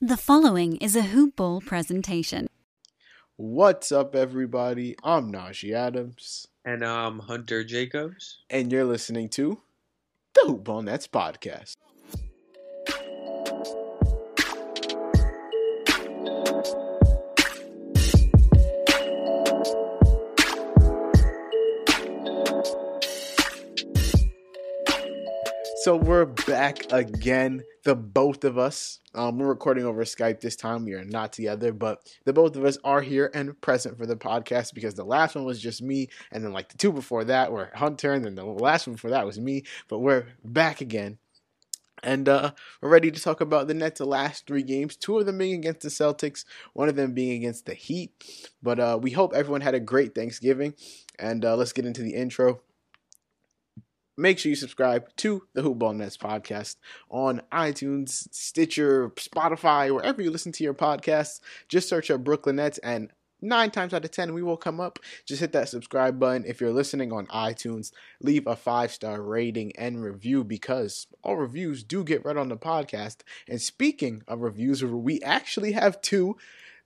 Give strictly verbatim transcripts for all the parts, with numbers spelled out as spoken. The following is a Hoop Ball presentation. What's up, everybody? I'm Najee Adams. And I'm Hunter Jacobs. And you're listening to the Hoop Ball Nets podcast. So we're back again, the both of us. Um, we're recording over Skype this time. We are not together, but the both of us are here and present for the podcast because the last one was just me, and then like the two before that were Hunter, and then the last one before that was me. But we're back again, and uh, we're ready to talk about the Nets' last three games, two of them being against the Celtics, one of them being against the Heat. But uh, we hope everyone had a great Thanksgiving, and uh, let's get into the intro. Make sure you subscribe to the hoop ball nets podcast on iTunes, Stitcher, Spotify, wherever you listen to your podcasts. Just search up Brooklyn Nets, and nine times out of ten, we will come up. Just hit that subscribe button. If you're listening on iTunes, leave a five-star rating and review, because all reviews do get read on the podcast. And speaking of reviews, we actually have two.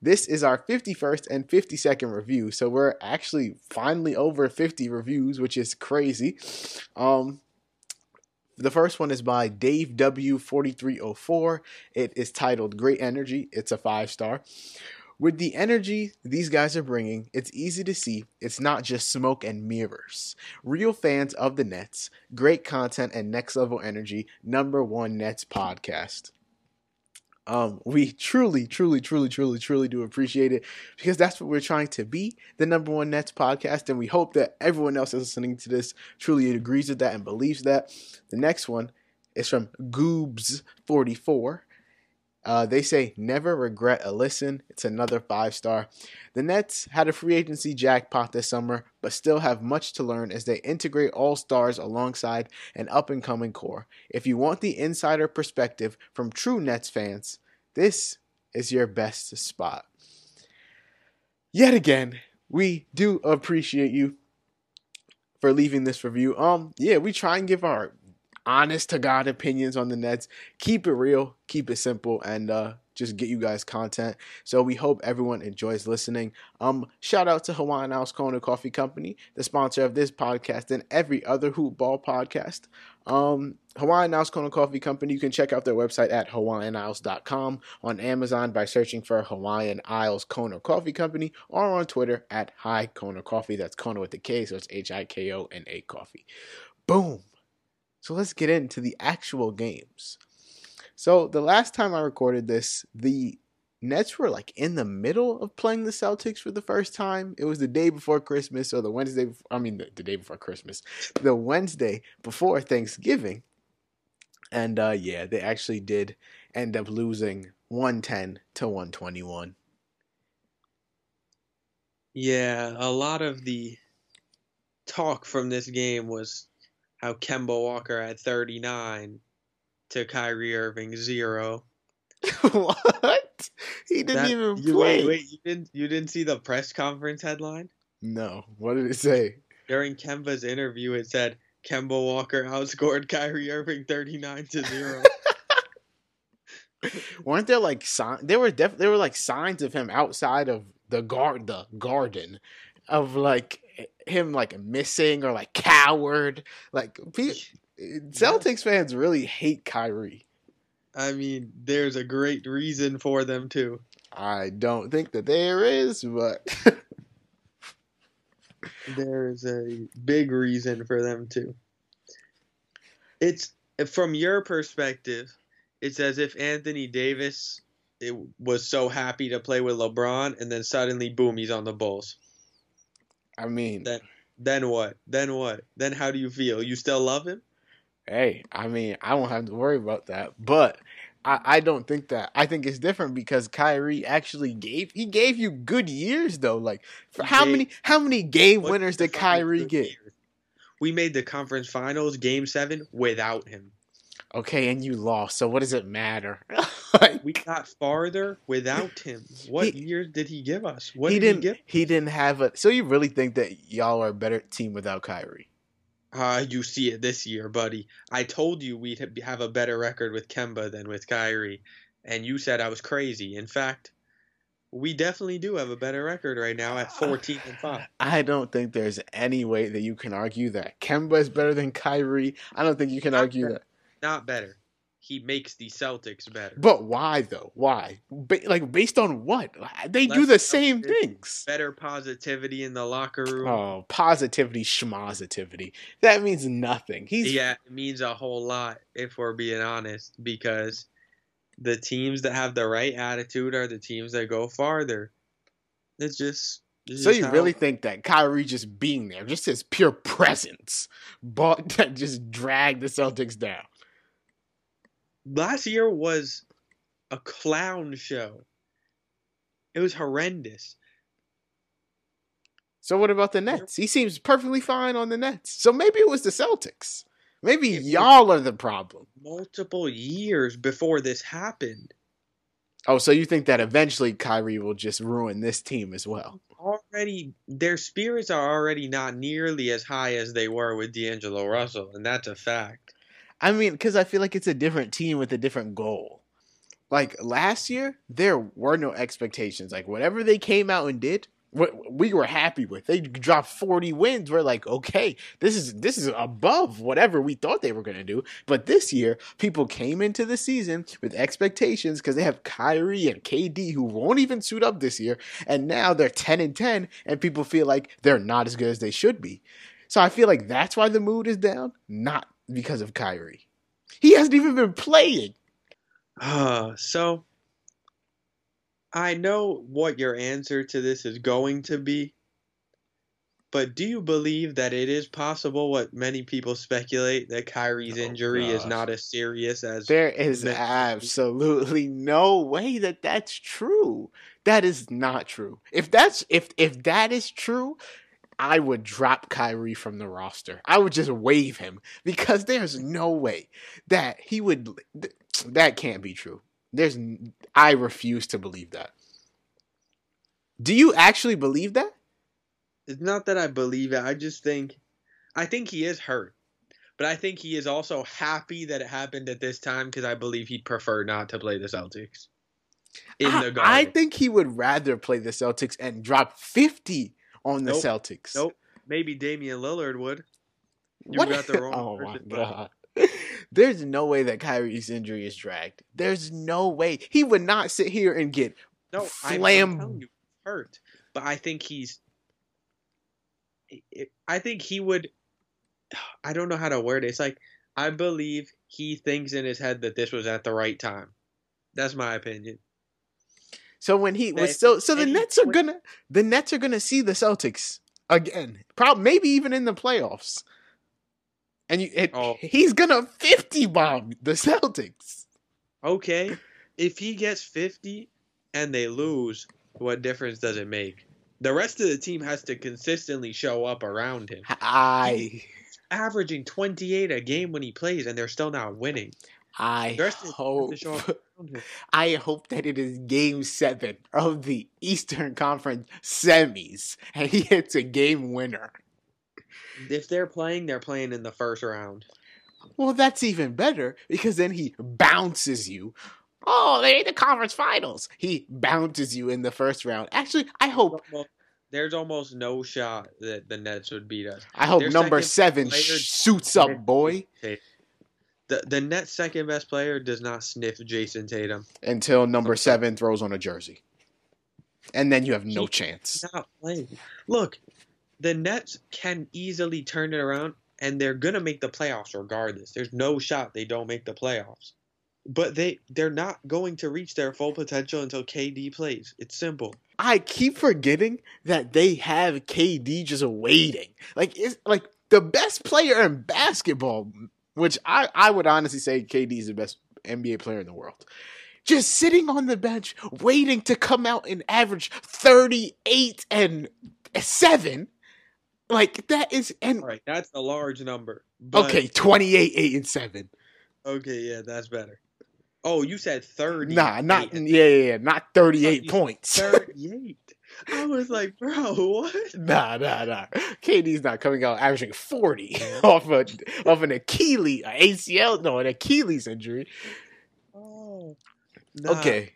This is our fifty-first and fifty-second review, so we're actually finally over fifty reviews, which is crazy. Um, the first one is by Dave W. forty-three oh four. It is titled Great Energy. It's a five-star. With the energy these guys are bringing, it's easy to see it's not just smoke and mirrors. Real fans of the Nets, great content and next-level energy, number one Nets podcast. Um, we truly, truly, truly, truly, truly do appreciate it, because that's what we're trying to be, the number one Nets podcast, and we hope that everyone else that's listening to this truly agrees with that and believes that. The next one is from Goobs forty-four. Uh, they say, never regret a listen. It's another five-star. The Nets had a free agency jackpot this summer, but still have much to learn as they integrate all-stars alongside an up-and-coming core. If you want the insider perspective from true Nets fans, this is your best spot. Yet again, we do appreciate you for leaving this review. Um, yeah, we try and give our honest to God opinions on the Nets. Keep it real, keep it simple, and uh, just get you guys content. So we hope everyone enjoys listening. Um, shout out to Hawaiian Isles Kona Coffee Company, the sponsor of this podcast and every other Hoop Ball podcast. Um, Hawaiian Isles Kona Coffee Company, you can check out their website at hawaiian isles dot com, on Amazon by searching for Hawaiian Isles Kona Coffee Company, or on Twitter at Hi Kona Coffee. That's Kona with a K, so it's H I K O and a coffee. Boom. So let's get into the actual games. So the last time I recorded this, the Nets were like in the middle of playing the Celtics for the first time. It was the day before Christmas, or the Wednesday, before, I mean the, the day before Christmas, the Wednesday before Thanksgiving. And uh, yeah, they actually did end up losing one ten to one twenty-one. Yeah, a lot of the talk from this game was how Kemba Walker had thirty-nine to Kyrie Irving zero. What? He didn't that, even you, play. Wait, wait, you didn't you didn't see the press conference headline? No. What did it say? During Kemba's interview, it said Kemba Walker outscored Kyrie Irving thirty-nine to zero. Weren't there like signs? There were def- there were like signs of him outside of the guard the garden of like him like missing or like coward. Like Celtics fans really hate Kyrie. I mean, there's a great reason for them to. I don't think that there is, but there's a big reason for them to. It's from your perspective, it's as if Anthony Davis it, was so happy to play with LeBron, and then suddenly, boom, he's on the Bulls. I mean, then, then what? Then what? Then how do you feel? You still love him? Hey, I mean, I won't have to worry about that, but I, I don't think that. I think it's different because Kyrie actually gave he gave you good years though. Like for how many how many game winners did Kyrie get? Years. We made the conference finals, game seven, without him. Okay, and you lost. So what does it matter? Like, we got farther without him. What he, years did he give us? What he did didn't, he give? He didn't have a. So you really think that y'all are a better team without Kyrie? Uh, you see it this year, buddy. I told you we'd have a better record with Kemba than with Kyrie, and you said I was crazy. In fact, we definitely do have a better record right now at fourteen and five. I don't think there's any way that you can argue that. Kemba is better than Kyrie. I don't think you can Not argue better. that. Not better. He makes the Celtics better. But why, though? Why? Ba- like, based on what? They Less do the same things. Better positivity in the locker room. Oh, positivity, schmozitivity. That means nothing. He's Yeah, it means a whole lot, if we're being honest, because the teams that have the right attitude are the teams that go farther. It's just... It's so just you how... really think that Kyrie just being there, just his pure presence, bought, that just dragged the Celtics down? Last year was a clown show. It was horrendous. So what about the Nets? He seems perfectly fine on the Nets. So maybe it was the Celtics. Maybe y'all are the problem. Multiple years before this happened. Oh, so you think that eventually Kyrie will just ruin this team as well? Already, their spirits are already not nearly as high as they were with D'Angelo Russell, and that's a fact. I mean, because I feel like it's a different team with a different goal. Like, last year, there were no expectations. Like, whatever they came out and did, we were happy with. They dropped forty wins. We're like, okay, this is this is above whatever we thought they were going to do. But this year, people came into the season with expectations because they have Kyrie and K D who won't even suit up this year. And now they're ten and ten, and people feel like they're not as good as they should be. So I feel like that's why the mood is down, not because of Kyrie. He hasn't even been playing. Uh, so, I know what your answer to this is going to be, but do you believe that it is possible, what many people speculate, that Kyrie's oh, injury gosh. is not as serious as... There is mentioned? Absolutely no way that that's true. That is not true. If that's if if that is true... I would drop Kyrie from the roster. I would just waive him because there's no way that he would. Th- that can't be true. There's. I refuse to believe that. Do you actually believe that? It's not that I believe it. I just think, I think he is hurt, but I think he is also happy that it happened at this time because I believe he'd prefer not to play the Celtics. In I, the garden. I think he would rather play the Celtics and drop fifty. On the nope. Celtics. Nope. Maybe Damian Lillard would. You what? got the wrong Oh, person. My God. There's no way that Kyrie's injury is dragged. There's no way. He would not sit here and get no, flam. I'm telling you, hurt. But I think he's... I think he would... I don't know how to word it. It's like, I believe he thinks in his head that this was at the right time. That's my opinion. So when he was so so the Nets are gonna the Nets are gonna see the Celtics again, probably maybe even in the playoffs, and you, it, oh. he's gonna fifty bomb the Celtics. Okay, if he gets fifty and they lose, what difference does it make? The rest of the team has to consistently show up around him. I he's averaging twenty-eight a game when he plays, and they're still not winning. I hope, I hope that it is game seven of the Eastern Conference semis, and he hits a game winner. If they're playing, they're playing in the first round. Well, that's even better, because then he bounces you. Oh, they made the conference finals. He bounces you in the first round. Actually, I hope... There's almost no shot that the Nets would beat us. I hope Their number seven player, suits up, boy. The the Nets' second best player does not sniff Jason Tatum until number seven throws on a jersey, and then you have no he chance. Not playing. Look, the Nets can easily turn it around, and they're gonna make the playoffs regardless. There's no shot they don't make the playoffs, but they they're not going to reach their full potential until K D plays. It's simple. I keep forgetting that they have K D just waiting. Like it's like the best player in basketball. Which I, I would honestly say K D is the best N B A player in the world. Just sitting on the bench, waiting to come out and average thirty-eight and seven. Like, that is... And, all right, that's a large number. But, okay, twenty-eight, eight, and seven. Okay, yeah, that's better. Oh, you said thirty. Nah, not... Yeah, yeah, yeah, not thirty-eight points. thirty-eight. I was like, bro, what? Nah, nah, nah. K D's not coming out averaging forty off a off an Achilles, an A C L, no, an Achilles injury. Oh, nah. Okay.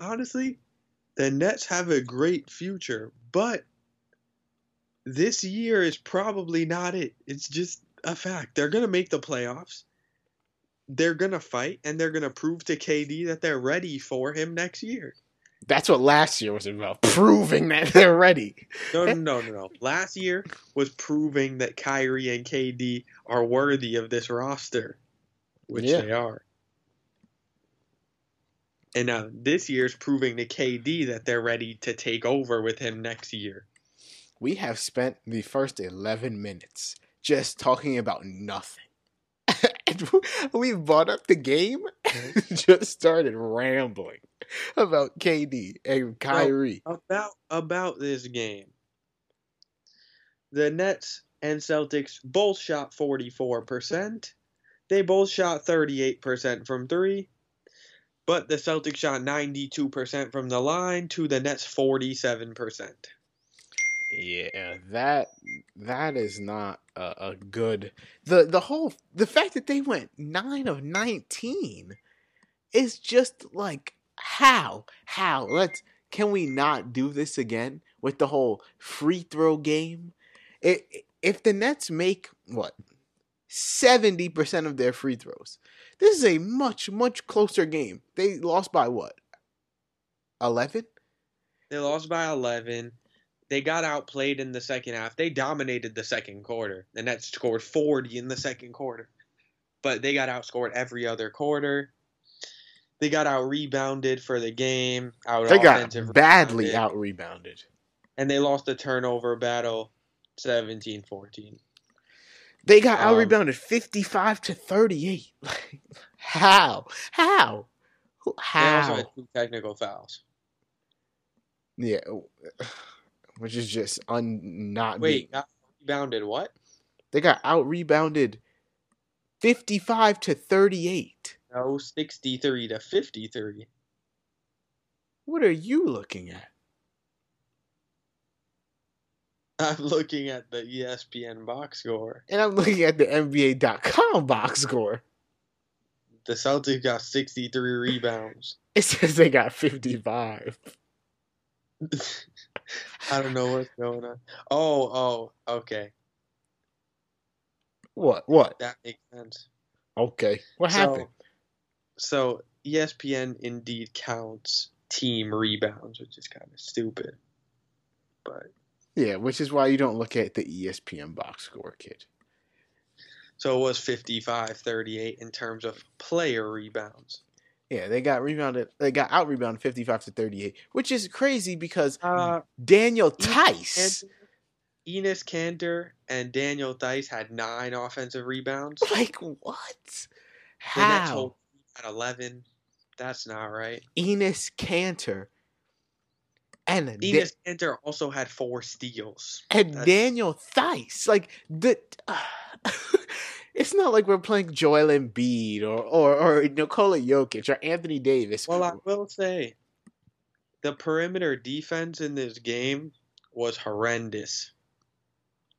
Honestly, the Nets have a great future, but this year is probably not it. It's just a fact. They're gonna make the playoffs. They're gonna fight, and they're gonna prove to K D that they're ready for him next year. That's what last year was about, proving that they're ready. No, no, no, no, no. Last year was proving that Kyrie and K D are worthy of this roster, which yeah. they are. And now this year's proving to K D that they're ready to take over with him next year. We have spent the first eleven minutes just talking about nothing. We brought up the game and just started rambling about K D and Kyrie. Well, about about this game, the Nets and Celtics both shot forty-four percent. They both shot thirty-eight percent from three, but the Celtics shot ninety-two percent from the line to the Nets forty-seven percent. Yeah, that that is not a, a good. The the whole the fact that they went nine of nineteen is just like how how let's can we not do this again with the whole free throw game? It, if the Nets make what seventy percent of their free throws, this is a much much closer game. They lost by what? eleven? They lost by eleven. They got outplayed in the second half. They dominated the second quarter. The Nets scored forty in the second quarter. But they got outscored every other quarter. They got out-rebounded for the game. Out they got badly out-rebounded. And they lost the turnover battle seventeen fourteen. They got um, out-rebounded fifty-five to thirty-eight. How? How? How? They also had two technical fouls. Yeah. Which is just un not wait out rebounded what? They got out rebounded fifty-five to thirty-eight. No, sixty-three to fifty-three. What are you looking at? I'm looking at the E S P N box score, and I'm looking at the N B A dot com box score. The Celtics got sixty-three rebounds. It says they got fifty-five. I don't know what's going on. Oh, oh, okay. What? What? That makes sense. Okay. What so, happened? So E S P N indeed counts team rebounds, which is kind of stupid. But yeah, which is why you don't look at the E S P N box score, kid. So it was fifty-five thirty-eight in terms of player rebounds. Yeah, they got rebounded. They got out rebounded fifty-five to thirty-eight, which is crazy because uh, Daniel Theis, Enes Kanter, and Daniel Theis had nine offensive rebounds. Like what? How? At eleven, that's not right. Enes Kanter and Enes da- Kanter also had four steals. And that's- Daniel Theis, like the. Uh, It's not like we're playing Joel Embiid or, or, or Nikola Jokic or Anthony Davis. Well, I will say the perimeter defense in this game was horrendous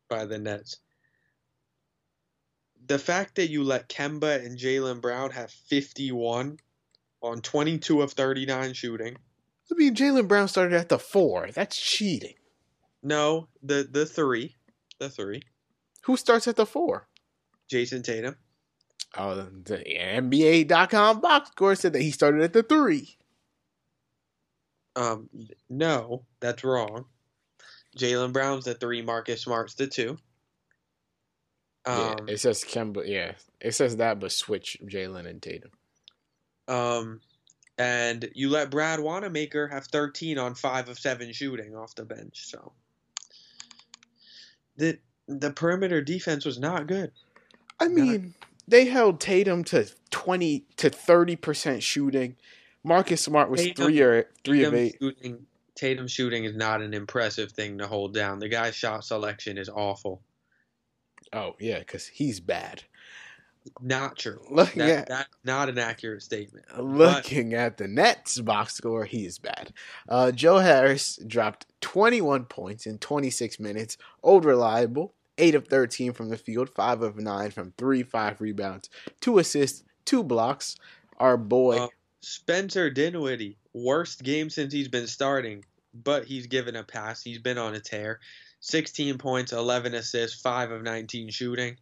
by the Nets. The fact that you let Kemba and Jaylen Brown have fifty-one on twenty-two of thirty-nine shooting. I mean, Jaylen Brown started at the four. That's cheating. No, the, the three. The three. Who starts at the four? Jason Tatum. Uh, the N B A dot com box score said that he started at the three. Um, no, that's wrong. Jaylen Brown's the three. Marcus Smart's the two. Um, yeah, it says Kemba. Yeah, it says that, but switch Jaylen and Tatum. Um, and you let Brad Wanamaker have thirteen on five of seven shooting off the bench. So the the perimeter defense was not good. I mean, not- they held Tatum to twenty to thirty percent shooting. Marcus Smart was Tatum, three or three Tatum of eight. Shooting, Tatum shooting is not an impressive thing to hold down. The guy's shot selection is awful. Oh yeah, because he's bad. Not true. Looking that, at that, not an accurate statement. Looking but, at the Nets box score, he is bad. Uh, Joe Harris dropped twenty-one points in twenty-six minutes. Old reliable, eight of thirteen from the field, five of nine from three, five rebounds, two assists, two blocks. Our boy. Uh, Spencer Dinwiddie, worst game since he's been starting, but he's given a pass. He's been on a tear. sixteen points, eleven assists, five of nineteen shooting.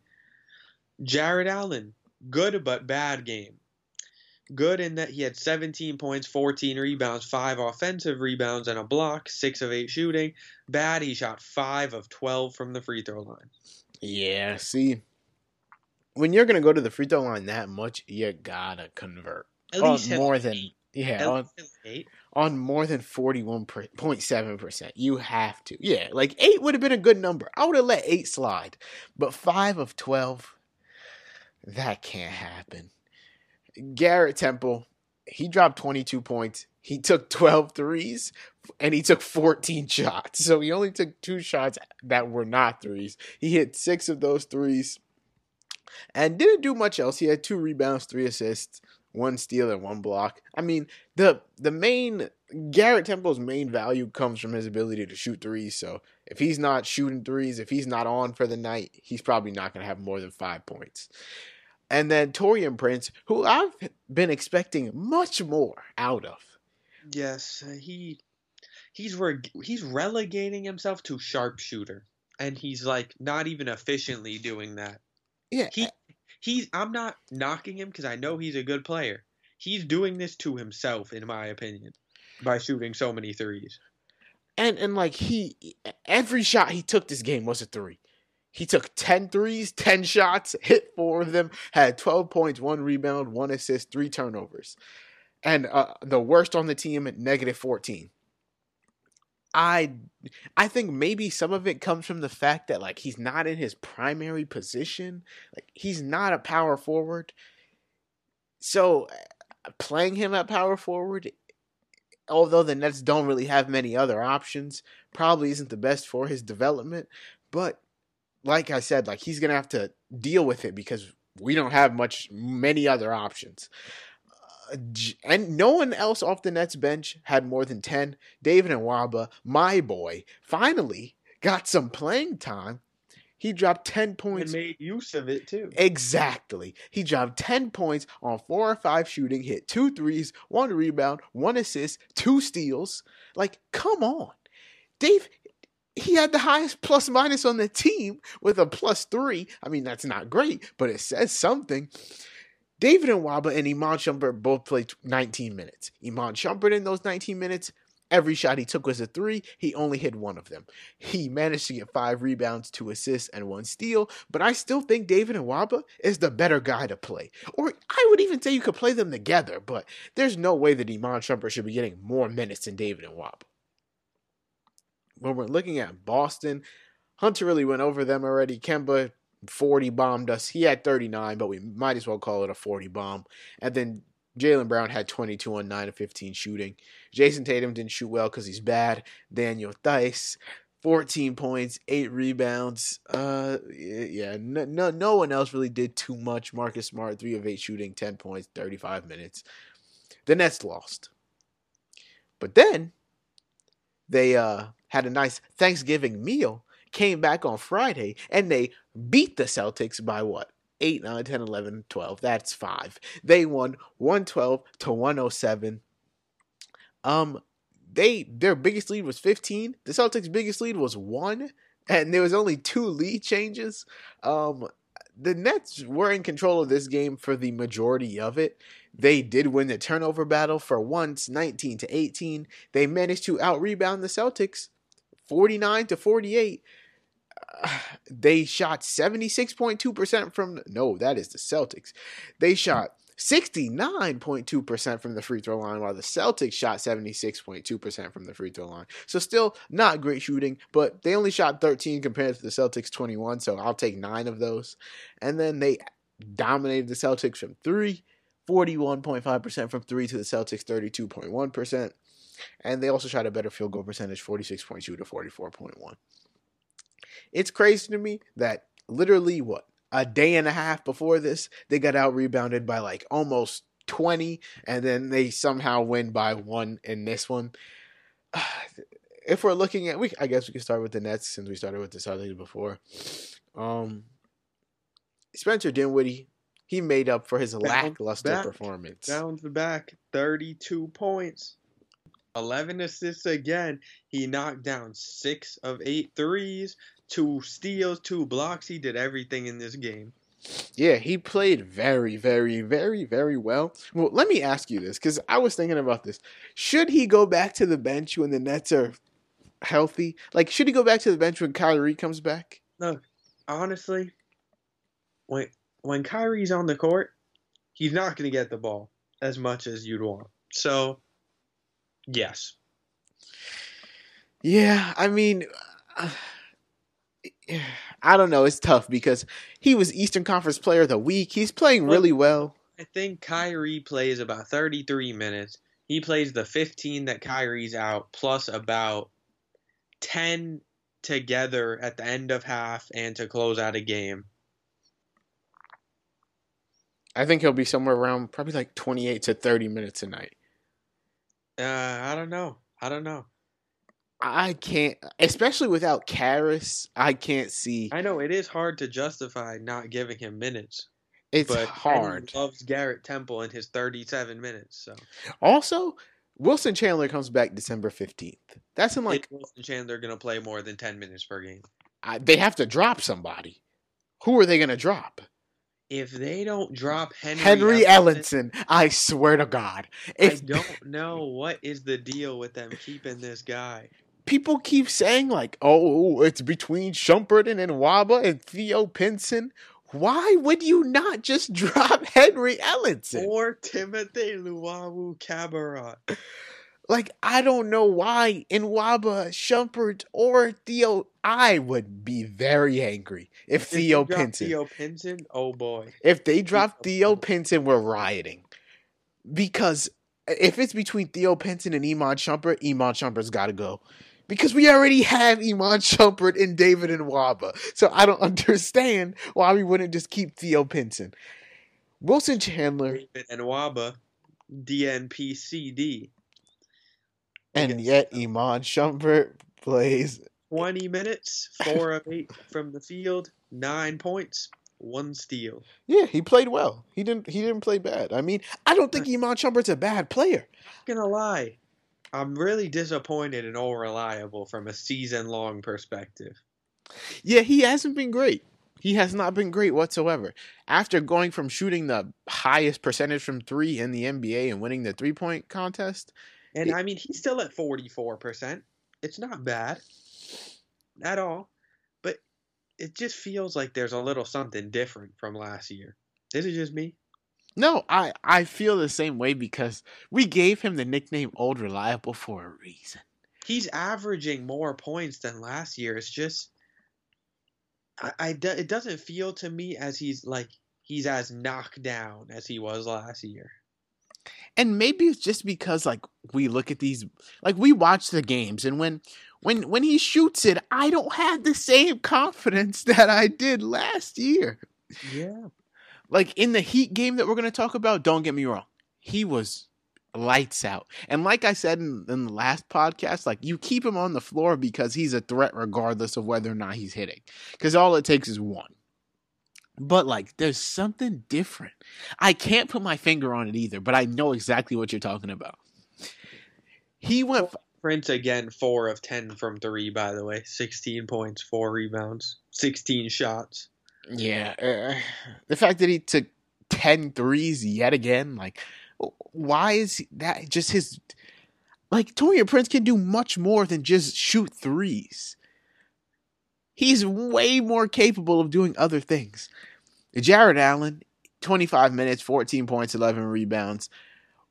Jarrett Allen, good but bad game. Good in that he had seventeen points, fourteen rebounds, five offensive rebounds, and a block, six of eight shooting. Bad, he shot five of twelve from the free throw line. Yeah, see, when you're going to go to the free throw line that much, you got to convert. At least on more than yeah, on, on more than forty-one point seven percent. You have to. Yeah, like eight would have been a good number. I would have let eight slide. But five of twelve, that can't happen. Garrett Temple, he dropped twenty-two points. He took twelve threes, and he took fourteen shots. So he only took two shots that were not threes. He hit six of those threes and didn't do much else. He had two rebounds, three assists, one steal, and one block. I mean, the the main, Garrett Temple's main value comes from his ability to shoot threes. So if he's not shooting threes, if he's not on for the night, he's probably not going to have more than five points. And then Taurean Prince, who I've been expecting much more out of. Yes, he he's re, he's relegating himself to sharpshooter, and he's like not even efficiently doing that. Yeah. He He's, I'm not knocking him because I know he's a good player. He's doing this to himself, in my opinion, by shooting so many threes. And, and like, he every shot he took this game was a three. He took ten threes, ten shots, hit four of them, had twelve points, one rebound, one assist, three turnovers. And uh, the worst on the team at negative fourteen. I I think maybe some of it comes from the fact that, like, he's not in his primary position. Like, he's not a power forward. So, playing him at power forward, although the Nets don't really have many other options, probably isn't the best for his development. But, like I said, like, he's going to have to deal with it because we don't have much many other options. And no one else off the Nets bench had more than ten. David Nwaba, my boy, finally got some playing time. He dropped ten points. And made use of it, too. Exactly. He dropped ten points on four or five shooting, hit two threes, one rebound, one assist, two steals. Like, come on. Dave, he had the highest plus-minus on the team with a plus three. I mean, that's not great, but it says something. David Nwaba and Iman Shumpert both played nineteen minutes. Iman Shumpert in those nineteen minutes, every shot he took was a three. He only hit one of them. He managed to get five rebounds, two assists, and one steal. But I still think David Nwaba is the better guy to play. Or I would even say you could play them together, but there's no way that Iman Shumpert should be getting more minutes than David Nwaba. When we're looking at Boston, Hunter really went over them already. Kemba forty bombed us. He had thirty-nine, but we might as well call it a forty bomb. And then Jaylen Brown had twenty-two on nine of fifteen shooting. Jason Tatum didn't shoot well because he's bad. Daniel Theis, fourteen points, eight rebounds. Uh, yeah, no, no, no one else really did too much. Marcus Smart, three of eight shooting, ten points, thirty-five minutes. The Nets lost. But then they uh, had a nice Thanksgiving meal, came back on Friday, and they beat the Celtics by what? eight, nine, ten, eleven, twelve. That's five. They won one twelve to one oh seven. Um, they their biggest lead was fifteen. The Celtics' biggest lead was one, and there was only two lead changes. Um, the Nets were in control of this game for the majority of it. They did win the turnover battle for once, nineteen to eighteen. They managed to out-rebound the Celtics, forty-nine to forty-eight. Uh, they shot seventy-six point two percent from... No, that is the Celtics. They shot sixty-nine point two percent from the free throw line, while the Celtics shot seventy-six point two percent from the free throw line. So still not great shooting, but they only shot thirteen compared to the Celtics twenty-one, so I'll take nine of those. And then they dominated the Celtics from three, forty-one point five percent from three to the Celtics thirty-two point one percent. And they also shot a better field goal percentage, forty-six point two to forty-four point one. It's crazy to me that literally what? A day and a half before this, they got out-rebounded by like almost twenty, and then they somehow win by one in this one. If we're looking at, we I guess we can start with the Nets since we started with the Celtics before. Um, Spencer Dinwiddie, he made up for his down, lackluster back, performance. Down the back, thirty-two points, eleven assists again. He knocked down six of eight threes. Two steals, two blocks. He did everything in this game. Yeah, he played very, very, very, very well. Well, let me ask you this, because I was thinking about this. Should he go back to the bench when the Nets are healthy? Like, should he go back to the bench when Kyrie comes back? Look, honestly, when, when Kyrie's on the court, he's not going to get the ball as much as you'd want. So, yes. Yeah, I mean... Uh, I don't know. It's tough because he was Eastern Conference Player of the Week. He's playing really well. I think Kyrie plays about thirty-three minutes. He plays the fifteen that Kyrie's out, plus about ten together at the end of half and to close out a game. I think he'll be somewhere around probably like twenty-eight to thirty minutes a night. Uh, I don't know. I don't know. I can't, especially without Karras, I can't see. I know it is hard to justify not giving him minutes. It's but hard. He loves Garrett Temple in his thirty-seven minutes. So also, Wilson Chandler comes back December fifteenth. That's in like is Wilson Chandler going to play more than ten minutes per game. I, they have to drop somebody. Who are they going to drop? If they don't drop Henry, Henry Ellenson, I swear to God, if I don't know what is the deal with them keeping this guy. People keep saying, like, oh, it's between Shumpert and Nwaba and Theo Pinson. Why would you not just drop Henry Ellenson? Or Timothy Luwawu Cabarrot. Like, I don't know why Nwaba, Shumpert, or Theo. I would be very angry if, if Theo Pinson. Theo Pinson, oh boy. If they dropped Theo Pinson, we're rioting. Because if it's between Theo Pinson and Iman Shumpert, Iman Shumpert's got to go. Because we already have Iman Shumpert and David Nwaba. So I don't understand why we wouldn't just keep Theo Pinson. Wilson Chandler. And Nwaba, D N P C D. And yet Iman Shumpert plays twenty minutes, four of eight from the field, nine points, one steal. Yeah, he played well. He didn't he didn't play bad. I mean, I don't think Iman Shumpert's a bad player. I'm not gonna lie. I'm really disappointed in All Reliable from a season long perspective. Yeah, he hasn't been great. He has not been great whatsoever. After going from shooting the highest percentage from three in the N B A and winning the three point contest. And, I mean, he's still at forty-four percent. It's not bad at all. But it just feels like there's a little something different from last year. Is it just me? No, I, I feel the same way because we gave him the nickname Old Reliable for a reason. He's averaging more points than last year. It's just I, I it doesn't feel to me as he's like he's as knocked down as he was last year. And maybe it's just because, like, we look at these, like, we watch the games, and when when, when he shoots it, I don't have the same confidence that I did last year. Yeah. Like, in the Heat game that we're going to talk about, don't get me wrong, he was lights out. And like I said in, in the last podcast, like, you keep him on the floor because he's a threat regardless of whether or not he's hitting. Because all it takes is one. But, like, there's something different. I can't put my finger on it either, but I know exactly what you're talking about. He went... Prince, again, four of ten from three, by the way. sixteen points, four rebounds, sixteen shots. Yeah. Uh, the fact that he took ten threes yet again, like, why is that just his... Like, Taurean Prince can do much more than just shoot threes. He's way more capable of doing other things. Jarrett Allen, twenty-five minutes, fourteen points, eleven rebounds,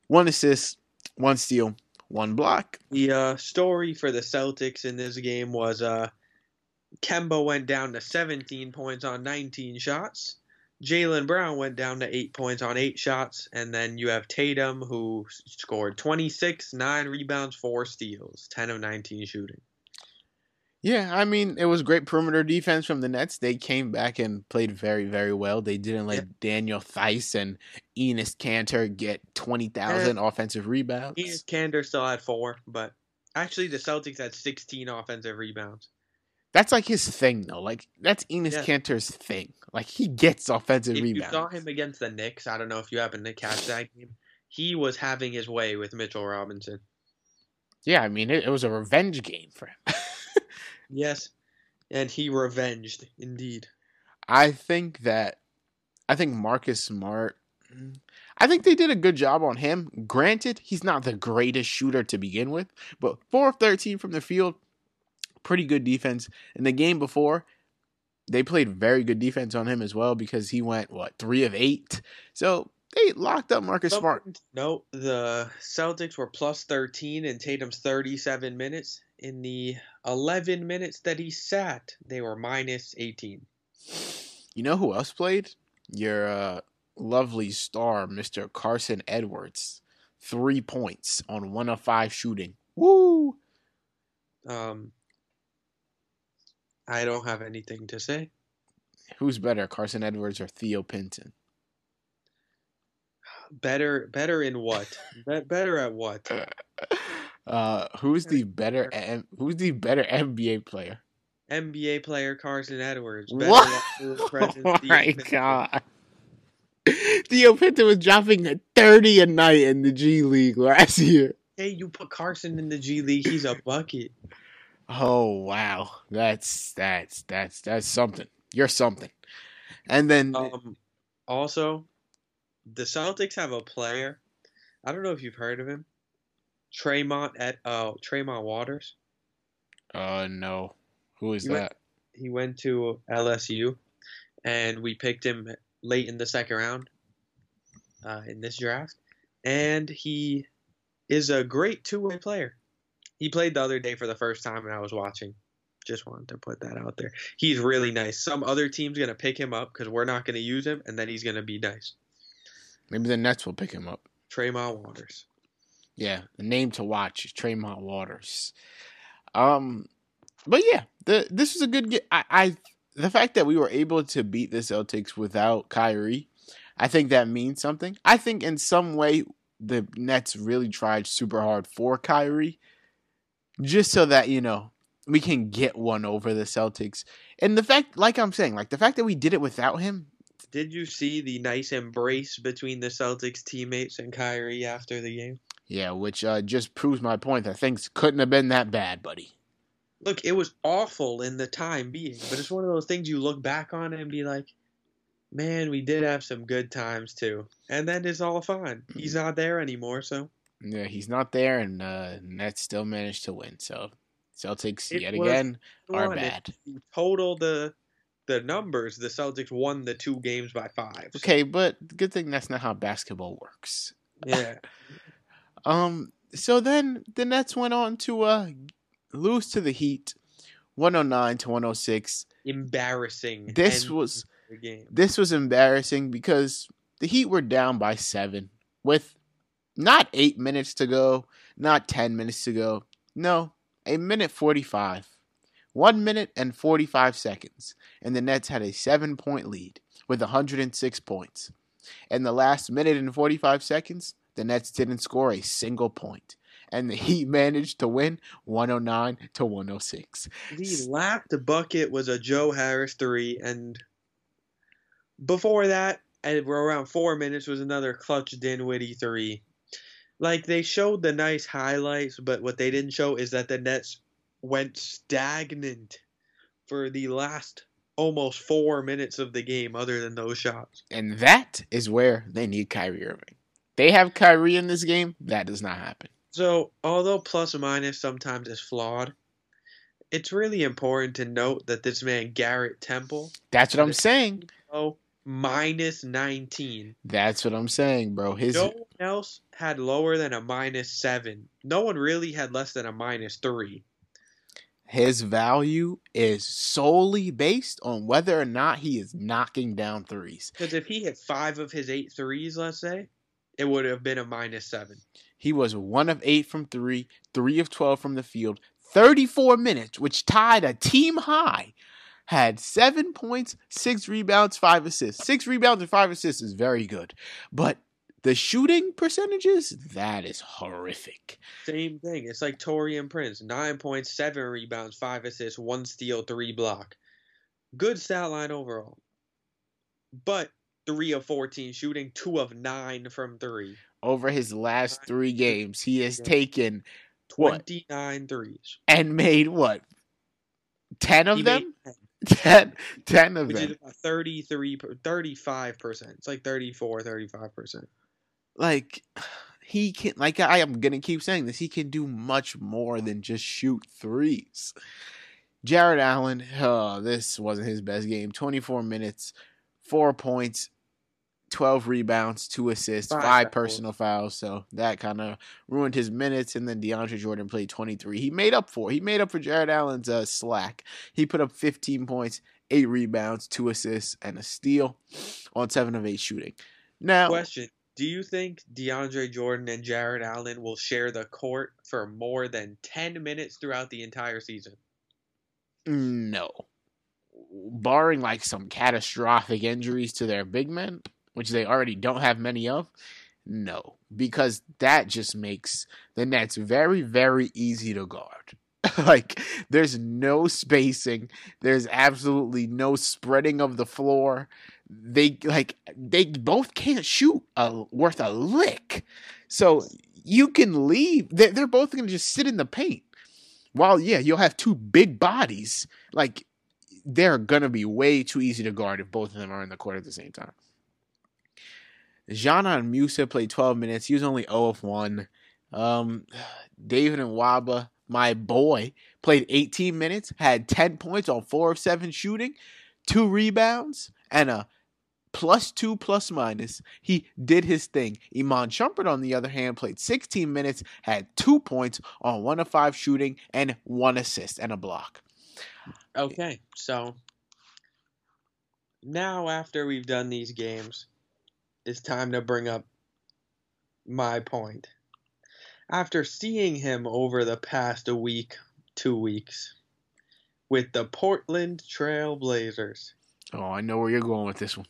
one assist, one steal, one block. The uh, story for the Celtics in this game was uh, Kemba went down to seventeen points on nineteen shots. Jaylen Brown went down to eight points on eight shots, and then you have Tatum, who scored twenty-six, nine rebounds, four steals, ten of nineteen shooting. Yeah, I mean, it was great perimeter defense from the Nets. They came back and played very, very well. They didn't let yeah. Daniel Theis and Enes Kanter get twenty thousand offensive rebounds. Enes Kanter still had four, but actually the Celtics had sixteen offensive rebounds. That's like his thing, though. Like, that's Enes yeah. Kanter's thing. Like, he gets offensive if rebounds. If you saw him against the Knicks, I don't know if you happened to catch that game, he was having his way with Mitchell Robinson. Yeah, I mean, it, it was a revenge game for him. Yes, and he revenged, indeed. I think that, I think Marcus Smart, I think they did a good job on him. Granted, he's not the greatest shooter to begin with, but four of thirteen from the field, pretty good defense. In the game before, they played very good defense on him as well because he went, what, three of eight? So they locked up Marcus so, Smart. No, the Celtics were plus thirteen in Tatum's thirty-seven minutes. In the eleven minutes that he sat, they were minus eighteen. You know who else played? Your uh, lovely star, Mister Carson Edwards. Three points on one of five shooting. Woo! Um... I don't have anything to say. Who's better, Carson Edwards or Theo Pinson? Better better in what? Be- better at what? Uh, who's the better M- who's the better N B A player? N B A player Carson Edwards. Better what? Oh my god. Theo Pinson was dropping a thirty a night in the G League last year. Hey, you put Carson in the G League, he's a bucket. Oh wow, that's that's that's that's something. You're something. And then um, also, the Celtics have a player. I don't know if you've heard of him, Tremont at uh Tremont Waters. Uh no, who is he that? Went, he went to L S U, and we picked him late in the second round uh, in this draft, and he is a great two-way player. He played the other day for the first time, and I was watching. Just wanted to put that out there. He's really nice. Some other team's going to pick him up because we're not going to use him, and then he's going to be nice. Maybe the Nets will pick him up. Tremont Waters. Yeah, the name to watch is Tremont Waters. Um, but, yeah, the, this is a good get. I, I, the fact that we were able to beat the Celtics without Kyrie, I think that means something. I think in some way the Nets really tried super hard for Kyrie. Just so that, you know, we can get one over the Celtics. And the fact, like I'm saying, like the fact that we did it without him. Did you see the nice embrace between the Celtics teammates and Kyrie after the game? Yeah, which uh, just proves my point that things couldn't have been that bad, buddy. Look, it was awful in the time being, but it's one of those things you look back on and be like, man, we did have some good times too. And then it's all fine. He's not there anymore, so. Yeah, he's not there, and uh, Nets still managed to win. So Celtics it yet again are bad. If you total the the numbers, the Celtics won the two games by five. Okay, but good thing that's not how basketball works. Yeah. um. So then the Nets went on to uh lose to the Heat, one hundred nine to one hundred six. Embarrassing. This was the game. This was embarrassing because the Heat were down by seven with. Not eight minutes to go, not ten minutes to go. No, a minute forty-five. One minute and forty-five seconds. And the Nets had a seven-point lead with one hundred six points. In the last minute and forty-five seconds, the Nets didn't score a single point. And the Heat managed to win one oh nine to one oh six. The last bucket was a Joe Harris three. And before that, and around four minutes, was another clutch Dinwiddie three. Like, they showed the nice highlights, but what they didn't show is that the Nets went stagnant for the last almost four minutes of the game other than those shots. And that is where they need Kyrie Irving. They have Kyrie in this game. That does not happen. So, although plus or minus sometimes is flawed, it's really important to note that this man, Garrett Temple. That's what I'm saying. Oh, minus nineteen. That's what I'm saying, bro. His... No one else had lower than a minus seven. No one really had less than a minus three. His value is solely based on whether or not he is knocking down threes. Because if he hit five of his eight threes, let's say, it would have been a minus seven. He was one of eight from three, three of twelve from the field, thirty-four minutes, which tied a team high. Had seven points, six rebounds, five assists. Six rebounds and five assists is very good. But the shooting percentages, that is horrific. Same thing. It's like Taurean Prince. Nine points, seven rebounds, five assists, one steal, three block. Good stat line overall. But three of fourteen shooting, two of nine from three. Over his last nine three games, he has games. taken twenty-nine what? threes. And made what? ten of he them? ten. ten of Which them. Which is about thirty-three, thirty-five percent. It's like thirty-four, thirty-five percent. Like, he can, like, I am going to keep saying this, he can do much more than just shoot threes. Jarrett Allen, oh, this wasn't his best game. twenty-four minutes, four points, twelve rebounds, two assists, five, five personal fouls. So that kind of ruined his minutes. And then DeAndre Jordan played twenty-three. He made up for. He made up for Jarrett Allen's uh, slack. He put up fifteen points, eight rebounds, two assists, and a steal on seven of eight shooting. Now, question: do you think DeAndre Jordan and Jarrett Allen will share the court for more than ten minutes throughout the entire season? No, barring like some catastrophic injuries to their big men, which they already don't have many of, no. Because that just makes the Nets very, very easy to guard. Like, there's no spacing. There's absolutely no spreading of the floor. They, like, they both can't shoot a, worth a lick. So you can leave. They're, they're both going to just sit in the paint. While, yeah, you'll have two big bodies, like, they're going to be way too easy to guard if both of them are in the court at the same time. Jeanon Musa played twelve minutes. He was only zero of one. Um, David Nwaba, my boy, played eighteen minutes, had ten points on four of seven shooting, two rebounds, and a plus two plus minus. He did his thing. Iman Shumpert, on the other hand, played sixteen minutes, had two points on one of five shooting, and one assist and a block. Okay, so now after we've done these games, it's time to bring up my point. After seeing him over the past week, two weeks, with the Portland Trail Blazers. Oh, I know where you're going with this one.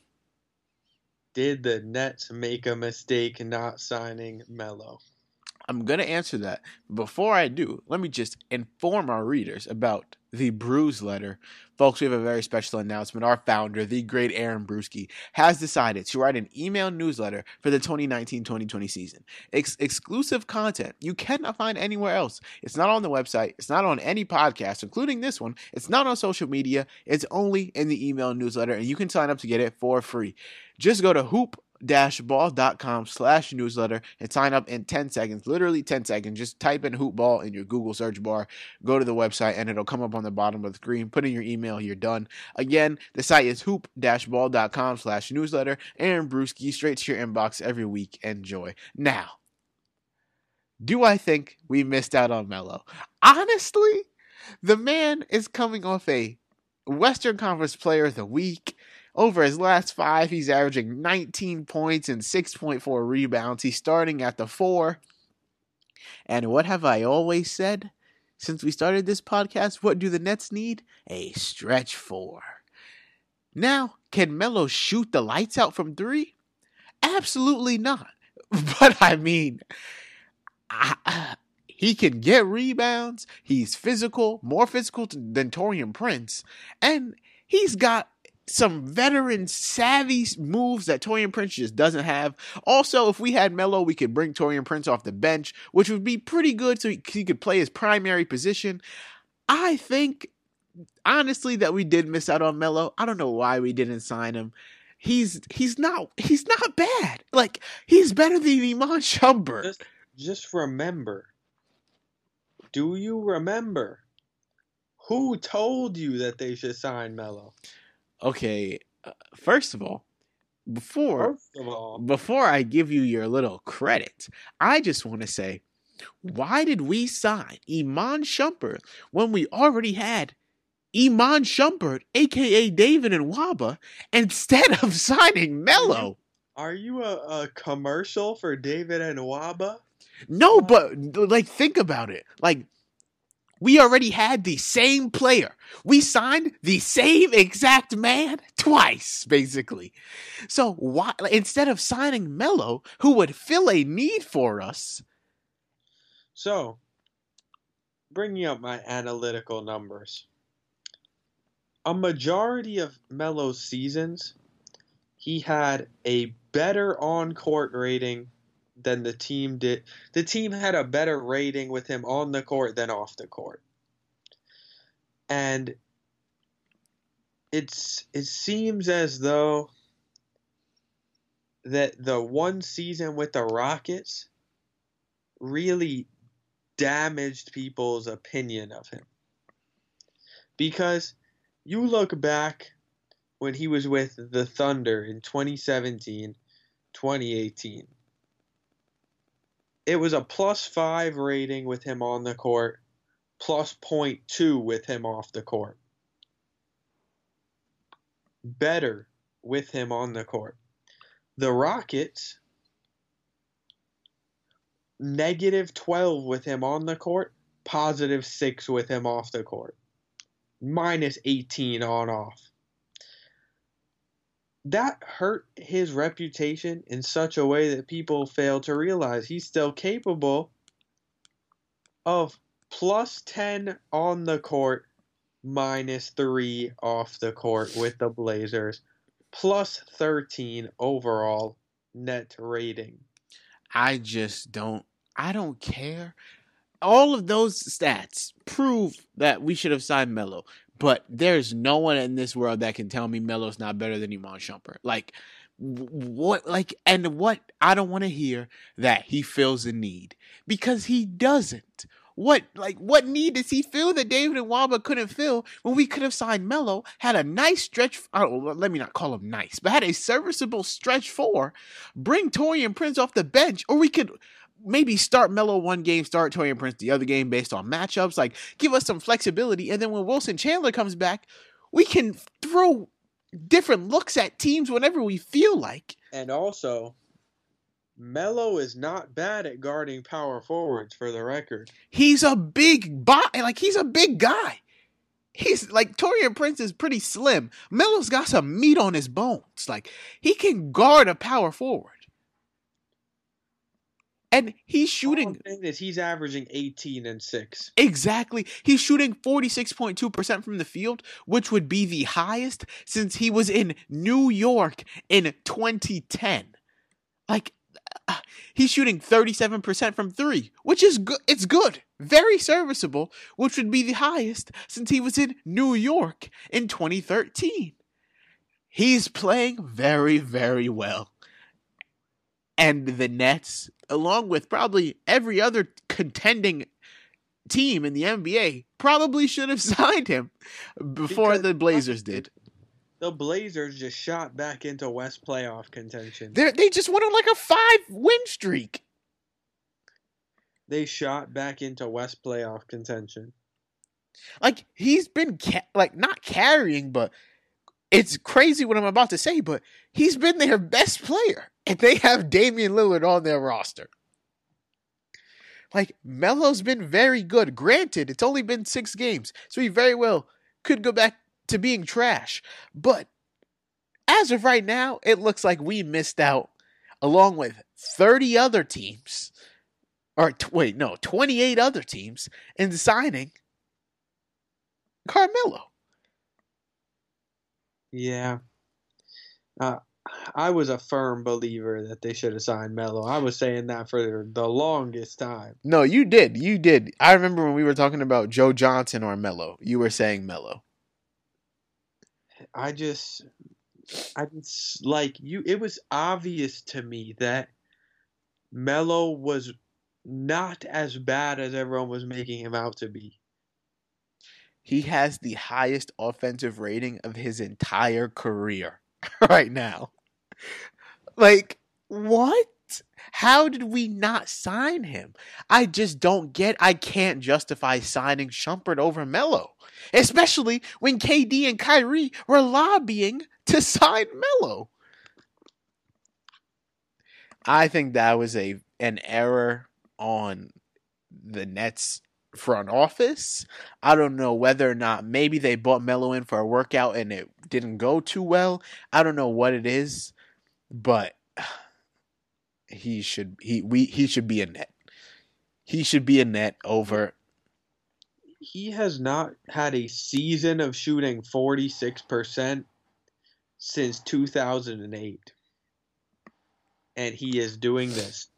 Did the Nets make a mistake not signing Melo? I'm going to answer that. Before I do, let me just inform our readers about the Bruise Letter. Folks, we have a very special announcement. Our founder, the great Aaron Brewski, has decided to write an email newsletter for the twenty nineteen twenty twenty season. Ex- exclusive content you cannot find anywhere else. It's not on the website. It's not on any podcast, including this one. It's not on social media. It's only in the email newsletter, and you can sign up to get it for free. Just go to hoop Hoop-ball.com slash newsletter and sign up in ten seconds, literally ten seconds. Just type in Hoop Ball in your Google search bar, go to the website, and it'll come up on the bottom of the screen. Put in your email, you're done. Again, the site is hoop-ball.com slash newsletter. Aaron Brewski, straight to your inbox every week. Enjoy. Now, do I think we missed out on Melo? Honestly, the man is coming off a Western Conference Player of the Week. Over his last five, he's averaging nineteen points and six point four rebounds. He's starting at the four. And what have I always said since we started this podcast? What do the Nets need? A stretch four. Now, can Melo shoot the lights out from three? Absolutely not. But, I mean, I, uh, he can get rebounds. He's physical, more physical than Taurean Prince. And he's got some veteran savvy moves that Taurean Prince just doesn't have. Also, if we had Melo, we could bring Taurean Prince off the bench, which would be pretty good so he, he could play his primary position. I think honestly that we did miss out on Melo. I don't know why we didn't sign him. He's he's not he's not bad. Like, he's better than Iman Shumpert. Just, just remember. Do you remember who told you that they should sign Melo? Okay, uh, first of all, before first of all, before I give you your little credit, I just want to say, why did we sign Iman Shumpert when we already had Iman Shumpert, a k a. David Nwaba, instead of signing Melo? Are you a, a commercial for David Nwaba? No, but, like, think about it. Like, we already had the same player. We signed the same exact man twice, basically. So, why, instead of signing Melo, who would fill a need for us. So, bringing up my analytical numbers. A majority of Melo's seasons, he had a better on-court rating than the team did. The team had a better rating with him on the court than off the court. And it's it seems as though that the one season with the Rockets really damaged people's opinion of him. Because you look back when he was with the Thunder in twenty seventeen, twenty eighteen. It was a plus five rating with him on the court, plus point two with him off the court. Better with him on the court. The Rockets, negative twelve with him on the court, positive six with him off the court. Minus eighteen on off. That hurt his reputation in such a way that people fail to realize he's still capable of plus ten on the court, minus three off the court with the Blazers, plus thirteen overall net rating. I just don't, I don't care. All of those stats prove that we should have signed Melo. But there's no one in this world that can tell me Melo's not better than Iman Shumpert. Like, what, like, and what, I don't want to hear that he feels a need, because he doesn't. What, like, what need does he feel that David Nwaba couldn't fill when we could have signed Melo, had a nice stretch, I don't, let me not call him nice, but had a serviceable stretch four, bring Taurean Prince off the bench, or we could maybe start Melo one game, start Taurean Prince the other game based on matchups. Like, give us some flexibility. And then when Wilson Chandler comes back, we can throw different looks at teams whenever we feel like. And also, Melo is not bad at guarding power forwards, for the record. He's a big bo- like he's a big guy. He's like, Taurean Prince is pretty slim. Melo's got some meat on his bones. Like, he can guard a power forward. And he's shooting. The thing is, he's averaging eighteen and six. Exactly. He's shooting forty-six point two percent from the field, which would be the highest since he was in New York in twenty ten. Like, uh, he's shooting thirty-seven percent from three, which is good. It's good. Very serviceable, which would be the highest since he was in New York in twenty thirteen. He's playing very, very well. And the Nets, along with probably every other contending team in the N B A, probably should have signed him before because the Blazers did. The Blazers just shot back into West playoff contention. They're, they just went on like a five-win streak. They shot back into West playoff contention. Like, he's been, ca- like, not carrying, but it's crazy what I'm about to say, but he's been their best player. And they have Damian Lillard on their roster. Like, Melo's been very good. Granted, it's only been six games, so he very well could go back to being trash. But as of right now, it looks like we missed out, along with thirty other teams, or t- wait, no, twenty-eight other teams, in signing Carmelo. Yeah. Uh, I was a firm believer that they should have signed Melo. I was saying that for the longest time. No, you did. You did. I remember when we were talking about Joe Johnson or Melo. You were saying Melo. I just, I just, like, you, it was obvious to me that Melo was not as bad as everyone was making him out to be. He has the highest offensive rating of his entire career right now. Like, what? How did we not sign him? I just don't get, I can't justify signing Shumpert over Melo, especially when K D and Kyrie were lobbying to sign Melo. I think that was a an error on the Nets front office. I don't know whether or not maybe they bought Melo in for a workout and it didn't go too well. I don't know what it is, but he should he we he should be a Net. He should be a Net over. He has not had a season of shooting forty-six percent since two thousand eight. And he is doing this.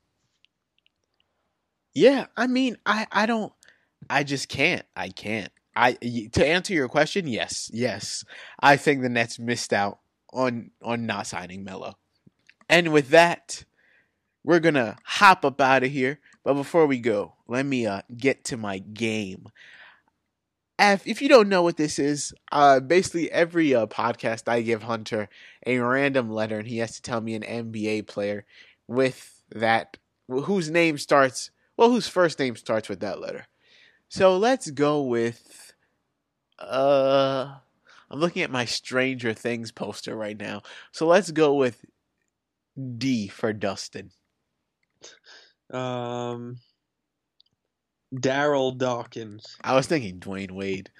Yeah, I mean, I, I don't, I just can't. I can't. I to answer your question, yes, yes. I think the Nets missed out on, on not signing Melo. And with that, we're going to hop up out of here. But before we go, let me uh, get to my game. If, if you don't know what this is, uh, basically every uh, podcast I give Hunter a random letter, and he has to tell me an N B A player with that, whose name starts, well, whose first name starts with that letter. So let's go with, uh, I'm looking at my Stranger Things poster right now. So let's go with D for Dustin. Um... Daryl Dawkins. I was thinking Dwayne Wade.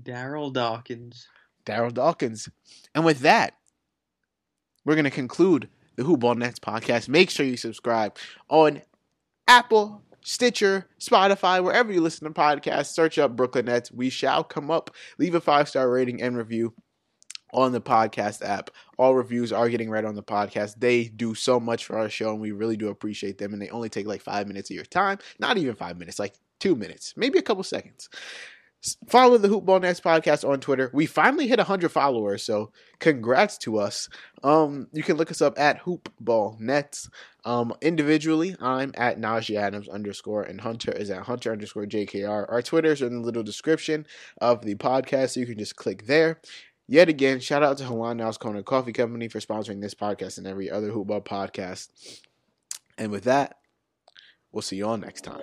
Daryl Dawkins. Daryl Dawkins. And with that, we're going to conclude the Hoop Ball Nets podcast. Make sure you subscribe on Apple, Stitcher, Spotify, wherever you listen to podcasts. Search up Brooklyn Nets. We shall come up. Leave a five-star rating and review on the podcast app. All reviews are getting read on the podcast. They do so much for our show, and we really do appreciate them, and they only take like five minutes of your time. Not even five minutes, like two minutes, maybe a couple seconds. Follow the Hoop Ball Nets podcast on Twitter. We finally hit one hundred followers, so congrats to us. Um, you can look us up at Hoop Ball Nets. Um, individually, I'm at Najee Adams underscore, and Hunter is at Hunter underscore J K R. Our Twitters are in the little description of the podcast, so you can just click there. Yet again, shout out to Hawaiian Isles Kona Coffee Company for sponsoring this podcast and every other Hoop Ball podcast. And with that, we'll see you all next time.